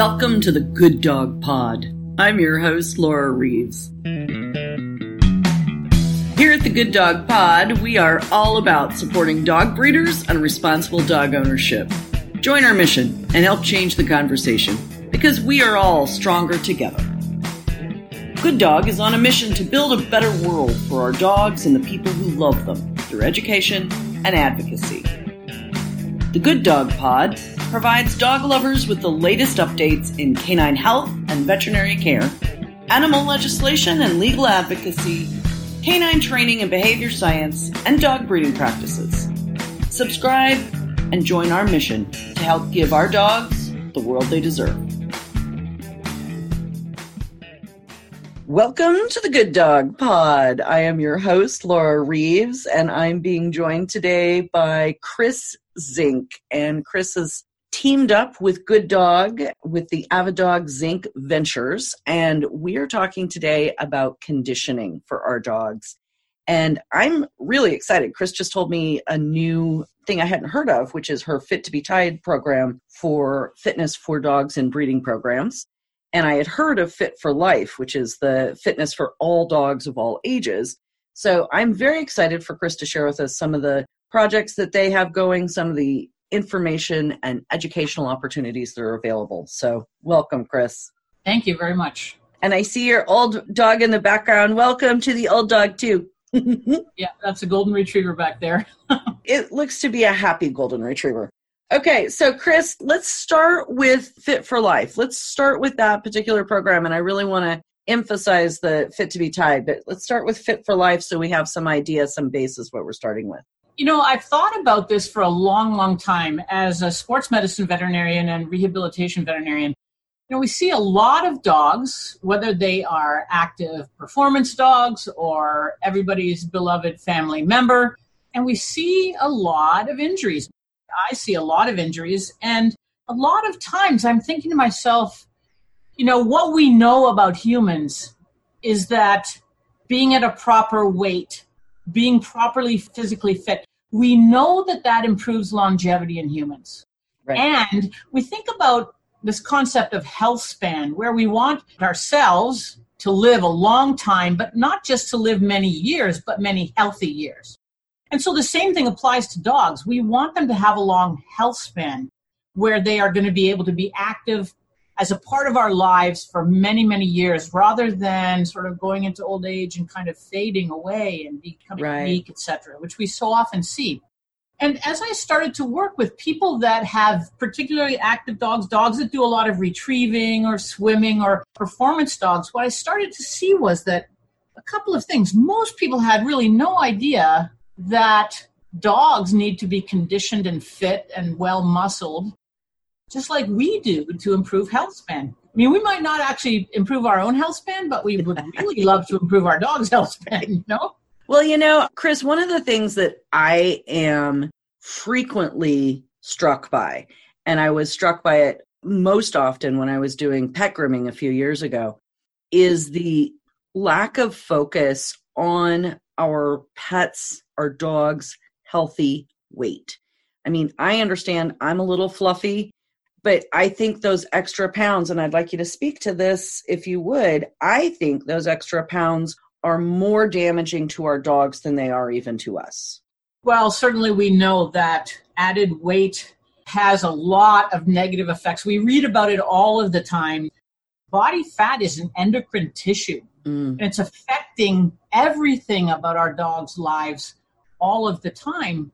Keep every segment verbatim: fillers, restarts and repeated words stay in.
Welcome to the Good Dog Pod. I'm your host, Laura Reeves. Here at the Good Dog Pod, we are all about supporting dog breeders and responsible dog ownership. Join our mission and help change the conversation, because we are all stronger together. Good Dog is on a mission to build a better world for our dogs and the people who love them through education and advocacy. The Good Dog Pod provides dog lovers with the latest updates in canine health and veterinary care, animal legislation and legal advocacy, canine training and behavior science, and dog breeding practices. Subscribe and join our mission to help give our dogs the world they deserve. Welcome to the Good Dog Pod. I am your host, Laura Reeves, and I'm being joined today by Chris Zink, and Chris has teamed up with Good Dog with the Avidog-Zink Ventures, and we are talking today about conditioning for our dogs. And I'm really excited. Chris just told me a new thing I hadn't heard of, which is her Fit to be Tied program for fitness for dogs and breeding programs. And I had heard of Fit for Life, which is the fitness for all dogs of all ages. So I'm very excited for Chris to share with us some of the projects that they have going, some of the information and educational opportunities that are available. So welcome, Chris. Thank you very much. And I see your old dog in the background. Welcome to the old dog, too. Yeah, that's a golden retriever back there. It looks to be a happy golden retriever. Okay, so Chris, let's start with Fit for Life. Let's start with that particular program, and I really want to emphasize the Fit to be Tied, but let's start with Fit for Life so we have some idea, some basis what we're starting with. You know, I've thought about this for a long, long time as a sports medicine veterinarian and rehabilitation veterinarian. You know, we see a lot of dogs, whether they are active performance dogs or everybody's beloved family member, and we see a lot of injuries. I see a lot of injuries, and a lot of times I'm thinking to myself, you know, what we know about humans is that being at a proper weight, being properly physically fit, we know that that improves longevity in humans. Right. And we think about this concept of health span, where we want ourselves to live a long time, but not just to live many years, but many healthy years. And so the same thing applies to dogs. We want them to have a long health span where they are going to be able to be active as a part of our lives for many, many years, rather than sort of going into old age and kind of fading away and becoming right. weak, et cetera, which we so often see. And as I started to work with people that have particularly active dogs, dogs that do a lot of retrieving or swimming or performance dogs, what I started to see was that a couple of things. Most people had really no idea that dogs need to be conditioned and fit and well-muscled, just like we do, to improve health span. I mean, we might not actually improve our own health span, but we would really love to improve our dog's health span, you know? Well, you know, Chris, one of the things that I am frequently struck by, and I was struck by it most often when I was doing pet grooming a few years ago, is the lack of focus on our pets, our dogs' healthy weight. I mean, I understand I'm a little fluffy, but I think those extra pounds, and I'd like you to speak to this if you would, I think those extra pounds are more damaging to our dogs than they are even to us. Well, certainly we know that added weight has a lot of negative effects. We read about it all of the time. Body fat is an endocrine tissue, mm. and it's affecting everything about our dogs' lives all of the time.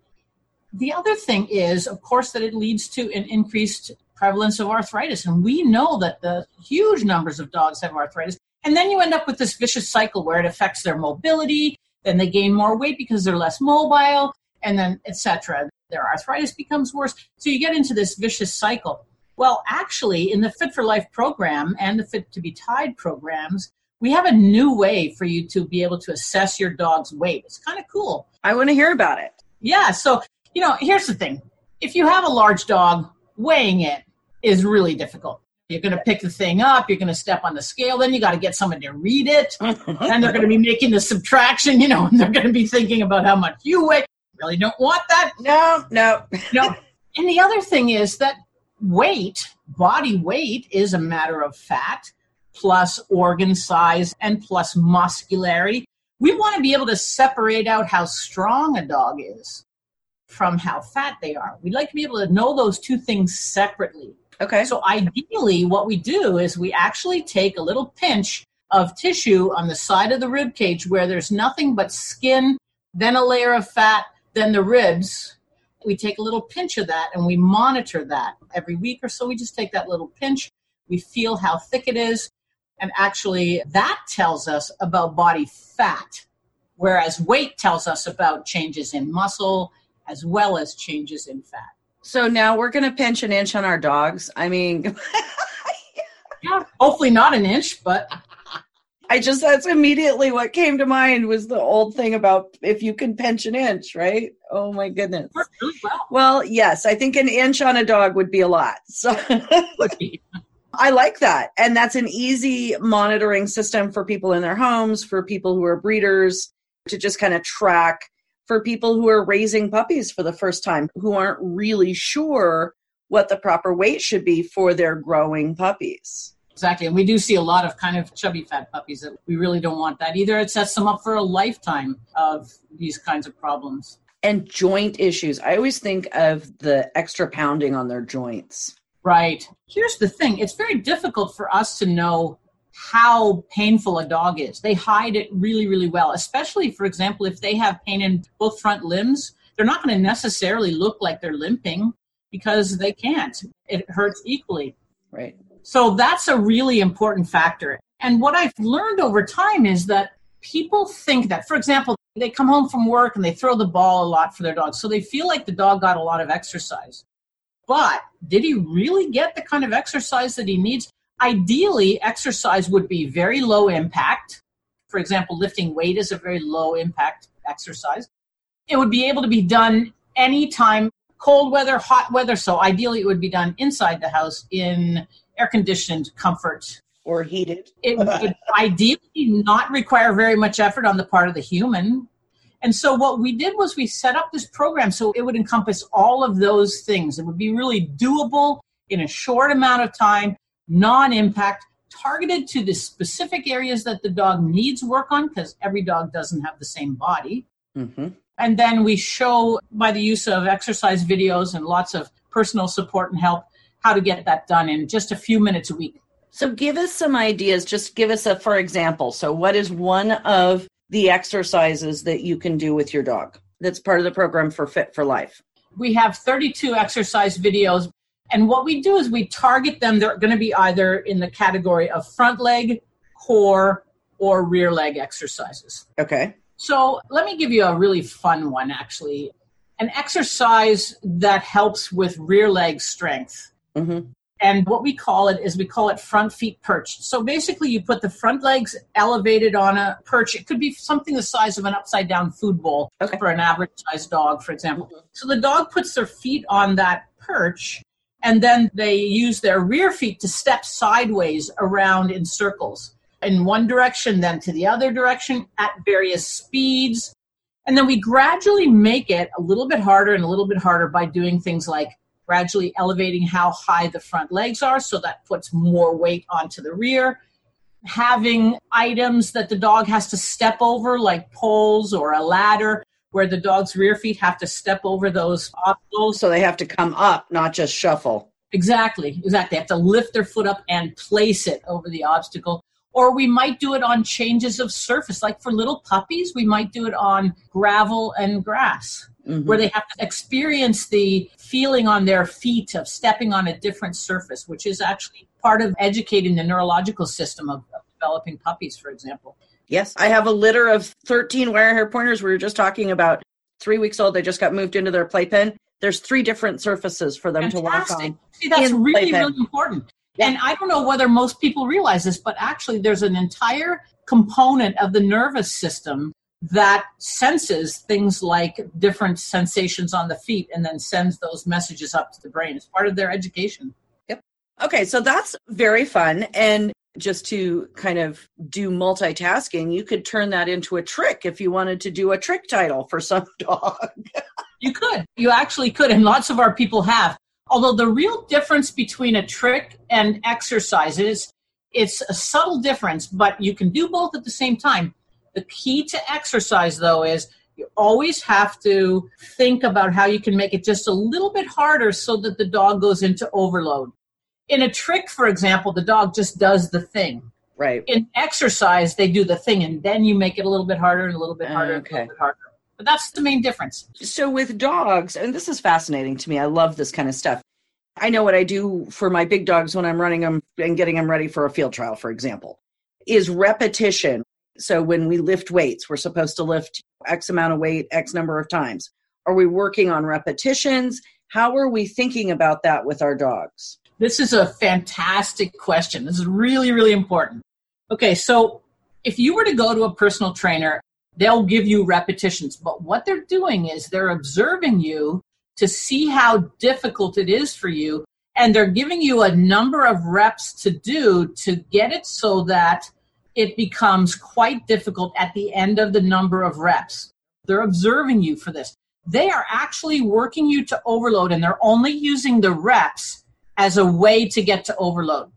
The other thing is, of course, that it leads to an increased prevalence of arthritis, and we know that the huge numbers of dogs have arthritis. And then you end up with this vicious cycle where it affects their mobility, then they gain more weight because they're less mobile, and then et cetera. Their arthritis becomes worse. So you get into this vicious cycle. Well, actually, in the Fit for Life program and the Fit to be Tied programs, we have a new way for you to be able to assess your dog's weight. It's kind of cool. I want to hear about it. Yeah. So, you know, here's the thing. If you have a large dog, weighing it is really difficult. You're going to pick the thing up. You're going to step on the scale. Then you got to get someone to read it. And they're going to be making the subtraction, you know, and they're going to be thinking about how much you weigh. Really don't want that. No, no. no. And the other thing is that weight, body weight is a matter of fat plus organ size and plus muscularity. We want to be able to separate out how strong a dog is from how fat they are. We'd like to be able to know those two things separately. Okay. So ideally, what we do is we actually take a little pinch of tissue on the side of the rib cage where there's nothing but skin, then a layer of fat, then the ribs. We take a little pinch of that and we monitor that every week or so. We just take that little pinch. We feel how thick it is. And actually, that tells us about body fat, whereas weight tells us about changes in muscle as well as changes in fat. So now we're going to pinch an inch on our dogs. I mean, yeah, hopefully not an inch, but I just, that's immediately what came to mind was the old thing about if you can pinch an inch, right? Oh my goodness. Really well. well, yes, I think an inch on a dog would be a lot. So I like that. And that's an easy monitoring system for people in their homes, for people who are breeders to just kind of track, for people who are raising puppies for the first time, who aren't really sure what the proper weight should be for their growing puppies. Exactly. And we do see a lot of kind of chubby fat puppies that we really don't want that either. It sets them up for a lifetime of these kinds of problems. And joint issues. I always think of the extra pounding on their joints. Right. Here's the thing. It's very difficult for us to know how painful a dog is. They hide it really, really well, especially, for example, if they have pain in both front limbs, they're not going to necessarily look like they're limping because they can't. It hurts equally. Right. So that's a really important factor. And what I've learned over time is that people think that, for example, they come home from work and they throw the ball a lot for their dog. So they feel like the dog got a lot of exercise. But did he really get the kind of exercise that he needs? Ideally, exercise would be very low impact. For example, lifting weight is a very low impact exercise. It would be able to be done anytime, cold weather, hot weather. So ideally, it would be done inside the house in air-conditioned comfort. Or heated. It would ideally not require very much effort on the part of the human. And so what we did was we set up this program so it would encompass all of those things. It would be really doable in a short amount of time. Non-impact, targeted to the specific areas that the dog needs work on because every dog doesn't have the same body. Mm-hmm. And then we show by the use of exercise videos and lots of personal support and help how to get that done in just a few minutes a week. So give us some ideas. Just give us a, for example, so what is one of the exercises that you can do with your dog that's part of the program for Fit for Life? We have thirty-two exercise videos. And what we do is we target them. They're going to be either in the category of front leg, core, or rear leg exercises. Okay. So let me give you a really fun one, actually. An exercise that helps with rear leg strength. Mm-hmm. And what we call it is we call it front feet perched. So basically you put the front legs elevated on a perch. It could be something the size of an upside down food bowl okay. for an average sized dog, for example. Mm-hmm. So the dog puts their feet on that perch. And then they use their rear feet to step sideways around in circles in one direction, then to the other direction at various speeds. And then we gradually make it a little bit harder and a little bit harder by doing things like gradually elevating how high the front legs are. So that puts more weight onto the rear. Having items that the dog has to step over, like poles or a ladder, where the dog's rear feet have to step over those obstacles. So they have to come up, not just shuffle. Exactly, exactly. They have to lift their foot up and place it over the obstacle. Or we might do it on changes of surface. Like for little puppies, we might do it on gravel and grass, mm-hmm. where they have to experience the feeling on their feet of stepping on a different surface, which is actually part of educating the neurological system of, of developing puppies, for example. Yes, I have a litter of thirteen wire hair pointers. We were just talking about three weeks old. They just got moved into their playpen. There's three different surfaces for them Fantastic. To walk on. See, that's really, playpen. really important. Yeah. And I don't know whether most people realize this, but actually there's an entire component of the nervous system that senses things like different sensations on the feet and then sends those messages up to the brain. It's part of their education. Yep. Okay, so that's very fun. And just to kind of do multitasking, you could turn that into a trick if you wanted to do a trick title for some dog. You could. You actually could. And lots of our people have. Although the real difference between a trick and exercise is it's a subtle difference, but you can do both at the same time. The key to exercise, though, is you always have to think about how you can make it just a little bit harder so that the dog goes into overload. In a trick, for example, the dog just does the thing. Right. In exercise, they do the thing, and then you make it a little bit harder and a little bit harder uh, okay. and a little bit harder. But that's the main difference. So with dogs, and this is fascinating to me. I love this kind of stuff. I know what I do for my big dogs when I'm running them and getting them ready for a field trial, for example, is repetition. So when we lift weights, we're supposed to lift X amount of weight, X number of times. Are we working on repetitions? How are we thinking about that with our dogs? This is a fantastic question. This is really, really important. Okay, so if you were to go to a personal trainer, they'll give you repetitions. But what they're doing is they're observing you to see how difficult it is for you. And they're giving you a number of reps to do to get it so that it becomes quite difficult at the end of the number of reps. They're observing you for this. They are actually working you to overload, and they're only using the reps as a way to get to overload.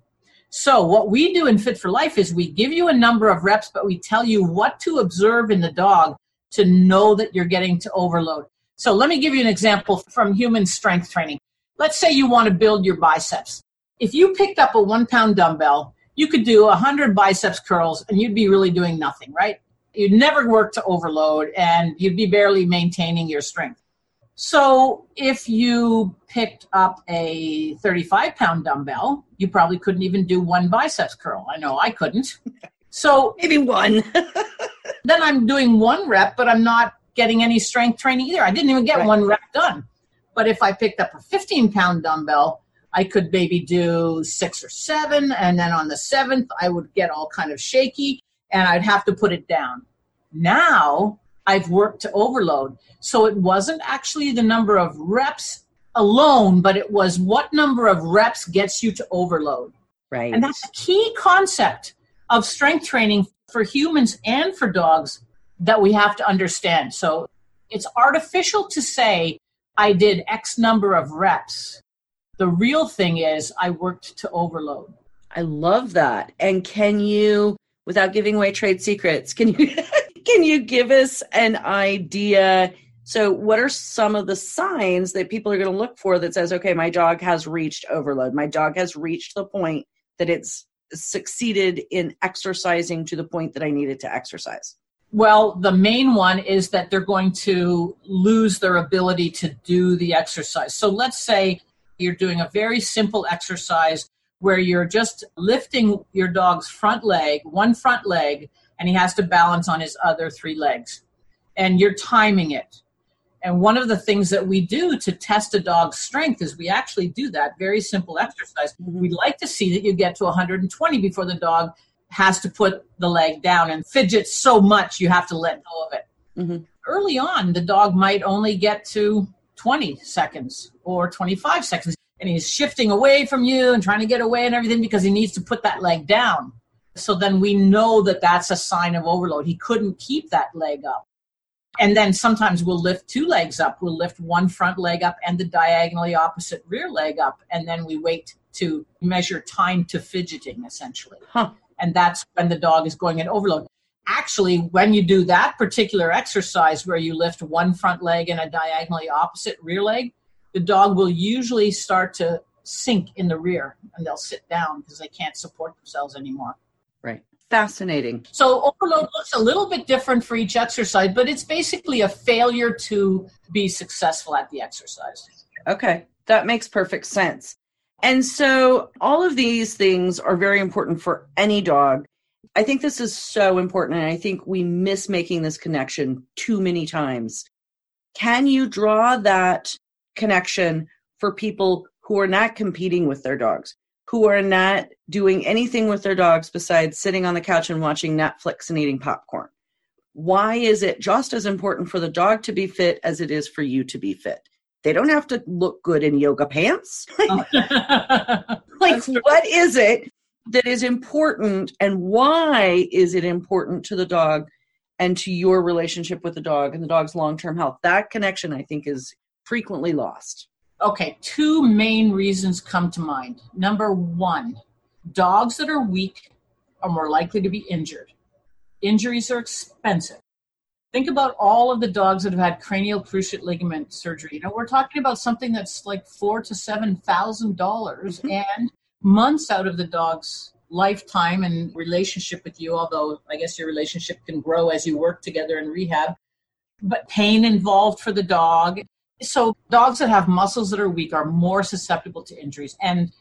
So what we do in Fit for Life is we give you a number of reps, but we tell you what to observe in the dog to know that you're getting to overload. So let me give you an example from human strength training. Let's say you want to build your biceps. If you picked up a one-pound dumbbell, you could do one hundred biceps curls and you'd be really doing nothing, right? You'd never work to overload and you'd be barely maintaining your strength. So if you picked up a thirty-five pound dumbbell, you probably couldn't even do one biceps curl. I know I couldn't. So maybe one. Then I'm doing one rep, but I'm not getting any strength training either. I didn't even get right. one rep done. But if I picked up a fifteen pound dumbbell, I could maybe do six or seven. And then on the seventh, I would get all kind of shaky and I'd have to put it down. Now I've worked to overload. So it wasn't actually the number of reps alone, but it was what number of reps gets you to overload. Right. And that's a key concept of strength training for humans and for dogs that we have to understand. So it's artificial to say, I did X number of reps. The real thing is I worked to overload. I love that. And can you, without giving away trade secrets, can you... Can you give us an idea? So what are some of the signs that people are going to look for that says, okay, my dog has reached overload. My dog has reached the point that it's succeeded in exercising to the point that I needed to exercise? Well, the main one is that they're going to lose their ability to do the exercise. So let's say you're doing a very simple exercise where you're just lifting your dog's front leg, one front leg, and he has to balance on his other three legs. And you're timing it. And one of the things that we do to test a dog's strength is we actually do that very simple exercise. We'd like to see that you get to one hundred twenty before the dog has to put the leg down and fidget so much you have to let go of it. Mm-hmm. Early on, the dog might only get to twenty seconds or twenty-five seconds. And he's shifting away from you and trying to get away and everything because he needs to put that leg down. So then we know that that's a sign of overload. He couldn't keep that leg up. And then sometimes we'll lift two legs up. We'll lift one front leg up and the diagonally opposite rear leg up. And then we wait to measure time to fidgeting, essentially. Huh. And that's when the dog is going in overload. Actually, when you do that particular exercise where you lift one front leg and a diagonally opposite rear leg, the dog will usually start to sink in the rear and they'll sit down because they can't support themselves anymore. Right. Fascinating. So overload looks a little bit different for each exercise, but it's basically a failure to be successful at the exercise. Okay. That makes perfect sense. And so all of these things are very important for any dog. I think this is so important. And I think we miss making this connection too many times. Can you draw that connection for people who are not competing with their dogs, who are not doing anything with their dogs besides sitting on the couch and watching Netflix and eating popcorn? Why is it just as important for the dog to be fit as it is for you to be fit? They don't have to look good in yoga pants. Like, what is it that is important and why is it important to the dog and to your relationship with the dog and the dog's long-term health? That connection, I think, is frequently lost. Okay, two main reasons come to mind. Number one, dogs that are weak are more likely to be injured. Injuries are expensive. Think about all of the dogs that have had cranial cruciate ligament surgery. You know, we're talking about something that's like four to seven thousand dollars and months out of the dog's lifetime and relationship with you, although I guess your relationship can grow as you work together in rehab, but pain involved for the dog. So dogs that have muscles that are weak are more susceptible to injuries, and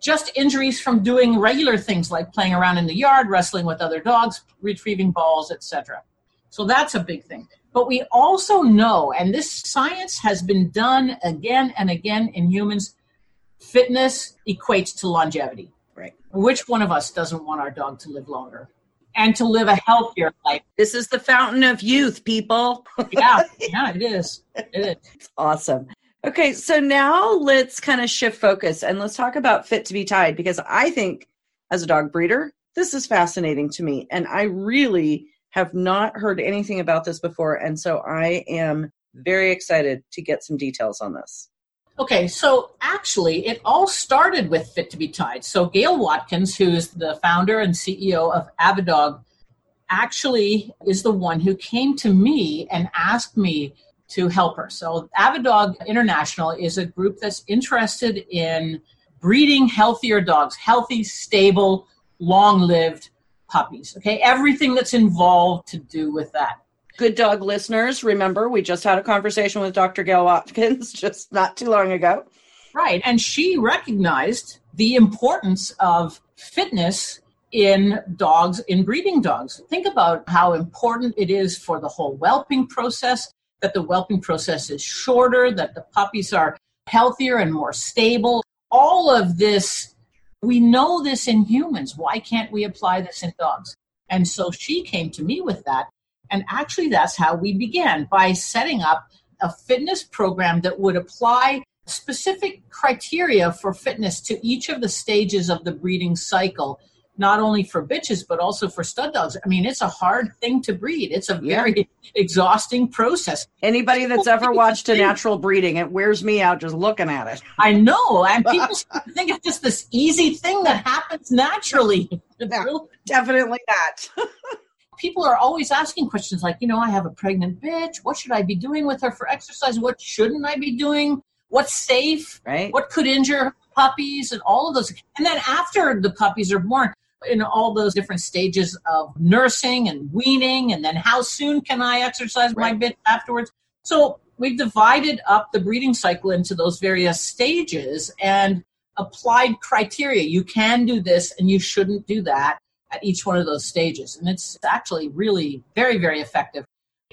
just injuries from doing regular things like playing around in the yard, wrestling with other dogs, retrieving balls, et cetera. So that's a big thing. But we also know, and this science has been done again and again in humans, fitness equates to longevity. Right. Which one of us doesn't want our dog to live longer and to live a healthier life? This is the fountain of youth, people. yeah, yeah, it is. It is. Awesome. Okay, so now let's kind of shift focus and let's talk about Fit to be Tied, because I think as a dog breeder, this is fascinating to me. And I really have not heard anything about this before. And so I am very excited to get some details on this. Okay, so actually it all started with Fit to be Tied. So Gail Watkins, who is the founder and C E O of Avidog, actually is the one who came to me and asked me to help her. So Avidog International is a group that's interested in breeding healthier dogs, healthy, stable, long-lived puppies. Okay, everything that's involved to do with that. Good dog listeners, remember, we just had a conversation with Doctor Gail Watkins just not too long ago. Right, and she recognized the importance of fitness in dogs, in breeding dogs. Think about how important it is for the whole whelping process, that the whelping process is shorter, that the puppies are healthier and more stable. All of this, we know this in humans. Why can't we apply this in dogs? And so she came to me with that. And actually, that's how we began, by setting up a fitness program that would apply specific criteria for fitness to each of the stages of the breeding cycle, not only for bitches, but also for stud dogs. I mean, it's a hard thing to breed. It's a very yeah. exhausting process. Anybody that's ever watched a natural breeding, it wears me out just looking at it. I know. And people think it's just this easy thing that happens naturally. No, definitely not. People are always asking questions like, you know, I have a pregnant bitch. What should I be doing with her for exercise? What shouldn't I be doing? What's safe? Right. What could injure puppies and all of those? And then after the puppies are born, in all those different stages of nursing and weaning, and then how soon can I exercise right. my bitch afterwards? So we've divided up the breeding cycle into those various stages and applied criteria. You can do this and you shouldn't do that at each one of those stages. And it's actually really very, very effective.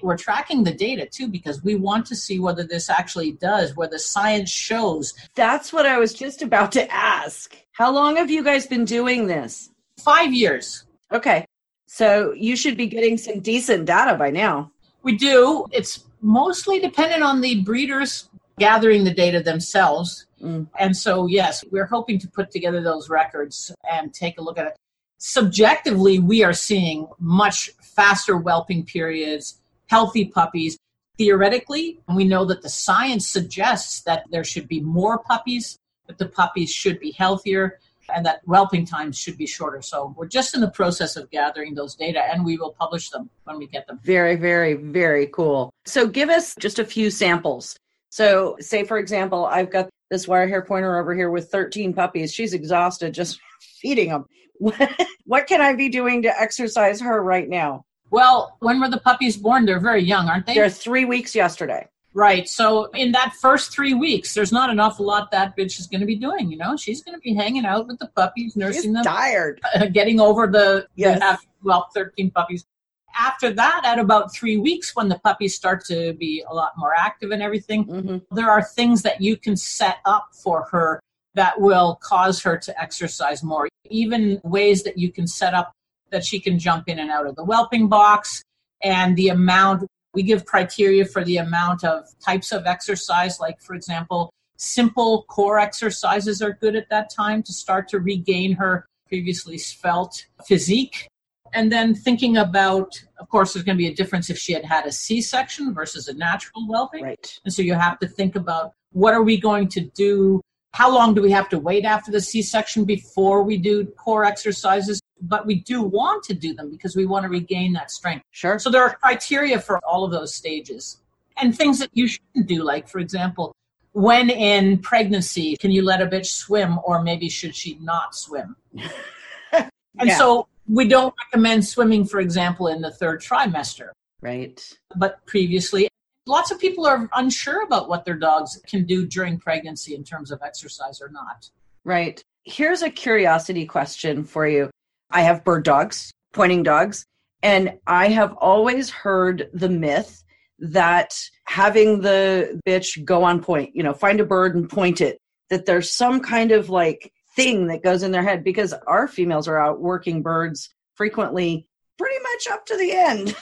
We're tracking the data too, because we want to see whether this actually does, whether science shows. That's what I was just about to ask. How long have you guys been doing this? Five years. Okay. So you should be getting some decent data by now. We do. It's mostly dependent on the breeders gathering the data themselves. Mm. And so, yes, we're hoping to put together those records and take a look at it. Subjectively, we are seeing much faster whelping periods, healthy puppies. Theoretically, we know that the science suggests that there should be more puppies, that the puppies should be healthier, and that whelping times should be shorter. So we're just in the process of gathering those data, and we will publish them when we get them. Very, very, very cool. So give us just a few samples. So say, for example, I've got this wire-hair pointer over here with thirteen puppies. She's exhausted just feeding them. What can I be doing to exercise her right now? Well, when were the puppies born? They're very young, aren't they? They're three weeks yesterday. Right. So in that first three weeks, there's not an awful lot that bitch is going to be doing. You know, she's going to be hanging out with the puppies, nursing she's them. Tired. Getting over the, yes. the half, well, thirteen puppies. After that, at about three weeks, when the puppies start to be a lot more active and everything, mm-hmm. there are things that you can set up for her that will cause her to exercise more, even ways that you can set up that she can jump in and out of the whelping box, and the amount. We give criteria for the amount of types of exercise, like, for example, simple core exercises are good at that time to start to regain her previously felt physique. And then thinking about, of course, there's going to be a difference if she had had a C-section versus a natural whelping. Right. And so you have to think about, what are we going to do? How long do we have to wait after the C-section before we do core exercises? But we do want to do them because we want to regain that strength. Sure. So there are criteria for all of those stages and things that you shouldn't do. Like, for example, when in pregnancy, can you let a bitch swim, or maybe should she not swim? and yeah. so we don't recommend swimming, for example, in the third trimester. Right. But previously, lots of people are unsure about what their dogs can do during pregnancy in terms of exercise or not. Right. Here's a curiosity question for you. I have bird dogs, pointing dogs, and I have always heard the myth that having the bitch go on point, you know, find a bird and point it, that there's some kind of like thing that goes in their head, because our females are out working birds frequently pretty much up to the end.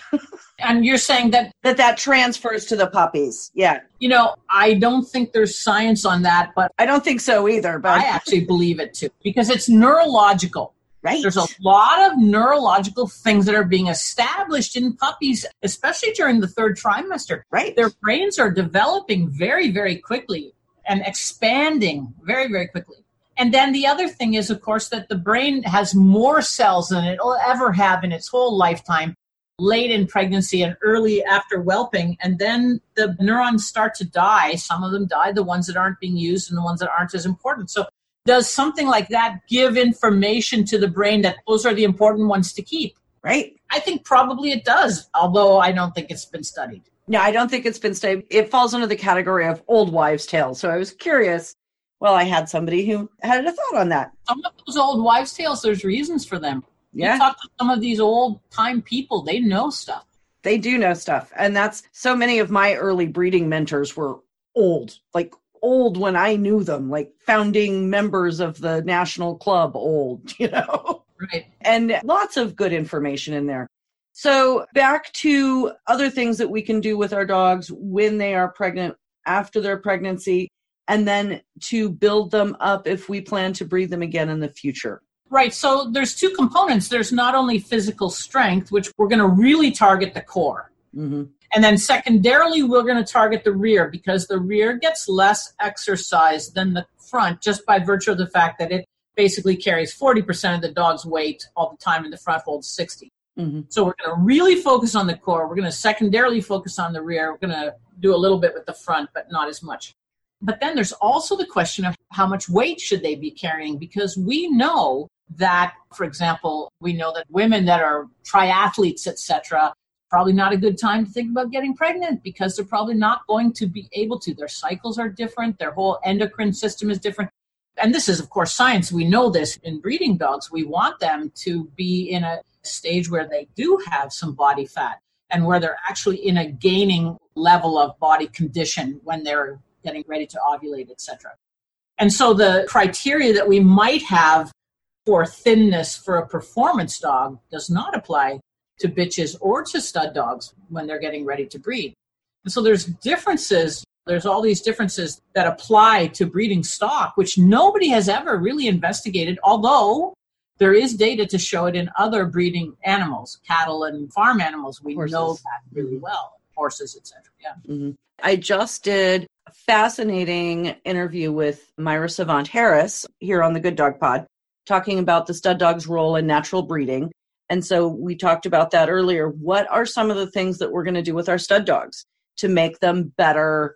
And you're saying that, that that transfers to the puppies. Yeah. You know, I don't think there's science on that, but I don't think so either, but I actually believe it too, because it's neurological. Right. There's a lot of neurological things that are being established in puppies, especially during the third trimester. Right. Their brains are developing very, very quickly and expanding very, very quickly. And then the other thing is, of course, that the brain has more cells than it'll ever have in its whole lifetime, late in pregnancy and early after whelping. And then the neurons start to die. Some of them die, the ones that aren't being used and the ones that aren't as important. So does something like that give information to the brain that those are the important ones to keep? Right. I think probably it does, although I don't think it's been studied. No, I don't think it's been studied. It falls under the category of old wives' tales. So I was curious. Well, I had somebody who had a thought on that. Some of those old wives' tales, there's reasons for them. Yeah. You talk to some of these old-time people, they know stuff. They do know stuff. And that's, so many of my early breeding mentors were old, like old when I knew them, like founding members of the National Club old, you know? Right. And lots of good information in there. So back to other things that we can do with our dogs when they are pregnant, after their pregnancy, and then to build them up if we plan to breed them again in the future. Right. So there's two components. There's not only physical strength, which we're going to really target the core. Mm-hmm. And then secondarily, we're going to target the rear, because the rear gets less exercise than the front just by virtue of the fact that it basically carries forty percent of the dog's weight all the time and the front holds sixty. Mm-hmm. So we're going to really focus on the core. We're going to secondarily focus on the rear. We're going to do a little bit with the front, but not as much. But then there's also the question of how much weight should they be carrying? Because we know that, for example, we know that women that are triathletes, et cetera, probably not a good time to think about getting pregnant, because they're probably not going to be able to. Their cycles are different. Their whole endocrine system is different. And this is, of course, science. We know this in breeding dogs. We want them to be in a stage where they do have some body fat and where they're actually in a gaining level of body condition when they're getting ready to ovulate, et cetera. And so the criteria that we might have for thinness for a performance dog does not apply to bitches or to stud dogs when they're getting ready to breed. And so there's differences. There's all these differences that apply to breeding stock, which nobody has ever really investigated, although there is data to show it in other breeding animals, cattle and farm animals. We Horses. know that really well. Horses, et cetera, yeah. Mm-hmm. I just did fascinating interview with Myra Savant-Harris here on the Good Dog Pod, talking about the stud dog's role in natural breeding. And so we talked about that earlier. What are some of the things that we're going to do with our stud dogs to make them better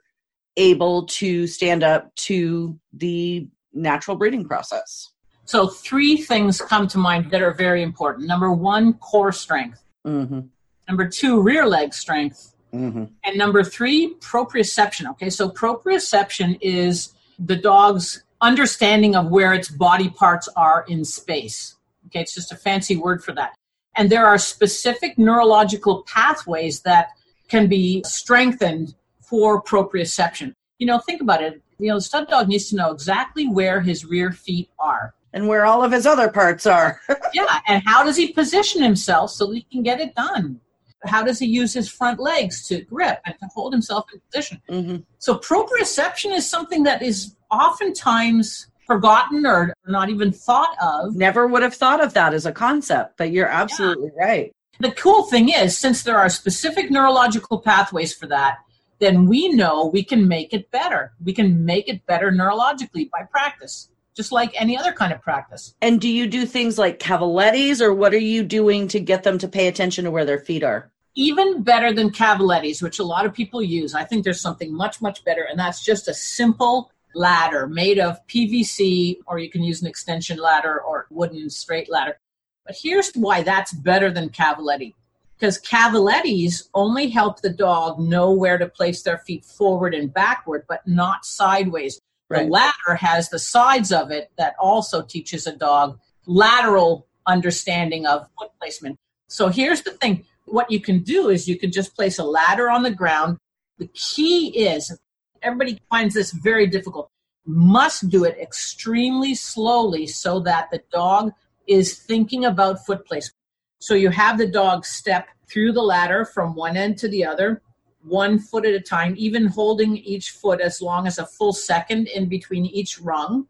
able to stand up to the natural breeding process? So three things come to mind that are very important. Number one, core strength. Mm-hmm. Number two, rear leg strength. Mm-hmm. And number three, proprioception. Okay, so proprioception is the dog's understanding of where its body parts are in space. Okay, it's just a fancy word for that. And there are specific neurological pathways that can be strengthened for proprioception. You know, think about it. You know, the stud dog needs to know exactly where his rear feet are. And where all of his other parts are. Yeah, and how does he position himself so he can get it done? How does he use his front legs to grip and to hold himself in position? Mm-hmm. So proprioception is something that is oftentimes forgotten or not even thought of. Never would have thought of that as a concept, but you're absolutely yeah. right. The cool thing is, since there are specific neurological pathways for that, then we know we can make it better. We can make it better neurologically by practice, just like any other kind of practice. And do you do things like cavalettis, or what are you doing to get them to pay attention to where their feet are? Even better than cavalettis, which a lot of people use. I think there's something much, much better, and that's just a simple ladder made of P V C, or you can use an extension ladder or wooden straight ladder. But here's why that's better than cavaletti. Because cavalettis only help the dog know where to place their feet forward and backward, but not sideways. Right. The ladder has the sides of it that also teaches a dog lateral understanding of foot placement. So here's the thing. What you can do is you can just place a ladder on the ground. The key is, everybody finds this very difficult, must do it extremely slowly so that the dog is thinking about foot placement. So you have the dog step through the ladder from one end to the other, one foot at a time, even holding each foot as long as a full second in between each rung.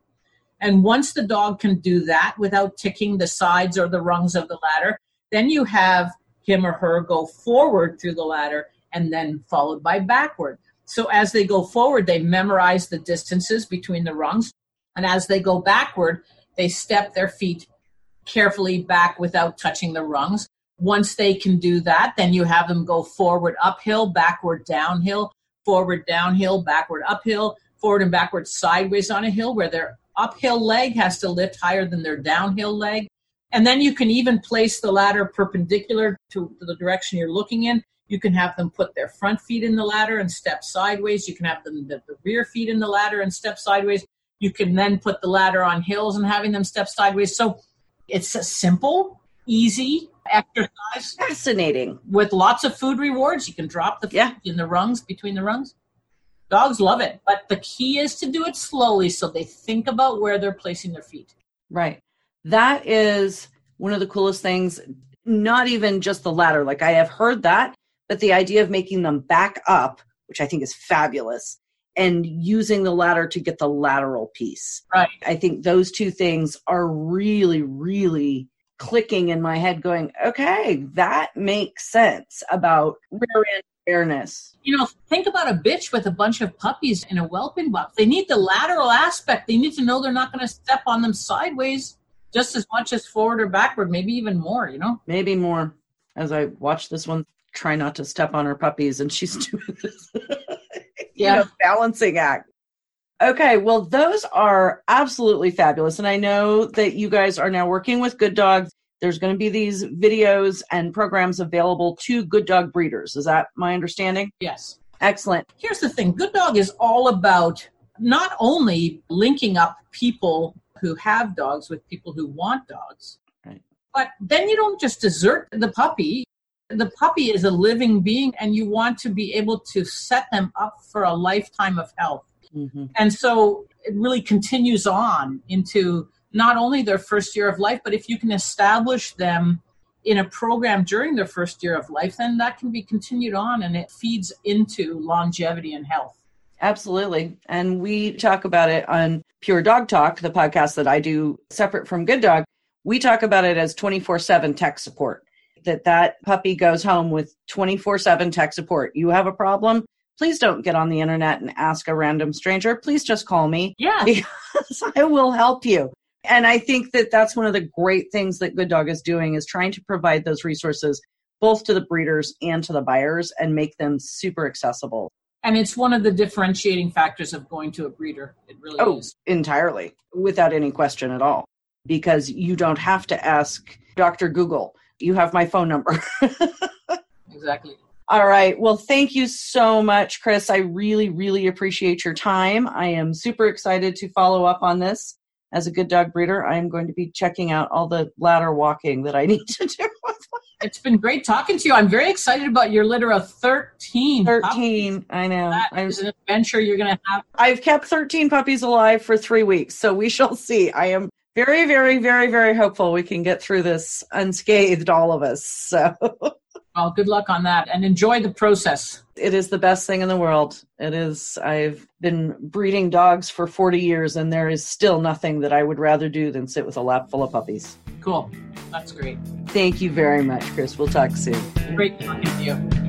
And once the dog can do that without ticking the sides or the rungs of the ladder, then you have him or her go forward through the ladder and then followed by backward. So as they go forward, they memorize the distances between the rungs. And as they go backward, they step their feet carefully back without touching the rungs. Once they can do that, then you have them go forward uphill, backward downhill, forward downhill, backward uphill, forward and backward sideways on a hill where their uphill leg has to lift higher than their downhill leg. And then you can even place the ladder perpendicular to the direction you're looking in. You can have them put their front feet in the ladder and step sideways. You can have them the, the rear feet in the ladder and step sideways. You can then put the ladder on hills and having them step sideways. So it's a simple, easy exercise. Fascinating. With lots of food rewards. You can drop the food yeah. in the rungs, between the rungs. Dogs love it. But the key is to do it slowly so they think about where they're placing their feet. Right. That is one of the coolest things. Not even just the ladder. Like, I have heard that, but the idea of making them back up, which I think is fabulous, and using the ladder to get the lateral piece. Right. I think those two things are really, really clicking in my head going, okay, that makes sense about rear end awareness. You know, think about a bitch with a bunch of puppies in a whelping box. They need the lateral aspect. They need to know they're not going to step on them sideways just as much as forward or backward, maybe even more, you know? Maybe more. As I watch this one try not to step on her puppies, and she's doing this. Yeah, you know, balancing act. Okay, well, those are absolutely fabulous. And I know that you guys are now working with Good Dogs. There's going to be these videos and programs available to Good Dog breeders. Is that my understanding? Yes. Excellent. Here's the thing. Good Dog is all about not only linking up people who have dogs with people who want dogs, right, but then you don't just desert the puppy. The puppy is a living being, and you want to be able to set them up for a lifetime of health. Mm-hmm. And so it really continues on into not only their first year of life, but if you can establish them in a program during their first year of life, then that can be continued on, and it feeds into longevity and health. Absolutely. And we talk about it on Pure Dog Talk, the podcast that I do separate from Good Dog. We talk about it as twenty-four seven tech support. that that puppy goes home with twenty-four seven tech support. You have a problem? Please don't get on the internet and ask a random stranger. Please just call me. Yeah. Because I will help you. And I think that that's one of the great things that Good Dog is doing, is trying to provide those resources both to the breeders and to the buyers and make them super accessible. And it's one of the differentiating factors of going to a breeder. It really oh, is. Entirely. Without any question at all. Because you don't have to ask Doctor Google. You have my phone number. Exactly. All right. Well, thank you so much, Chris. I really, really appreciate your time. I am super excited to follow up on this. As a Good Dog breeder, I am going to be checking out all the ladder walking that I need to do. It's been great talking to you. I'm very excited about your litter of thirteen. thirteen. Puppies. I know. That I'm, is an adventure you're going to have. I've kept thirteen puppies alive for three weeks, so we shall see. I am Very, very, very, very hopeful we can get through this unscathed, all of us. So Well, good luck on that and enjoy the process. It is the best thing in the world. It is. I've been breeding dogs for forty years and there is still nothing that I would rather do than sit with a lap full of puppies. Cool. That's great. Thank you very much, Chris. We'll talk soon. Great talking to you.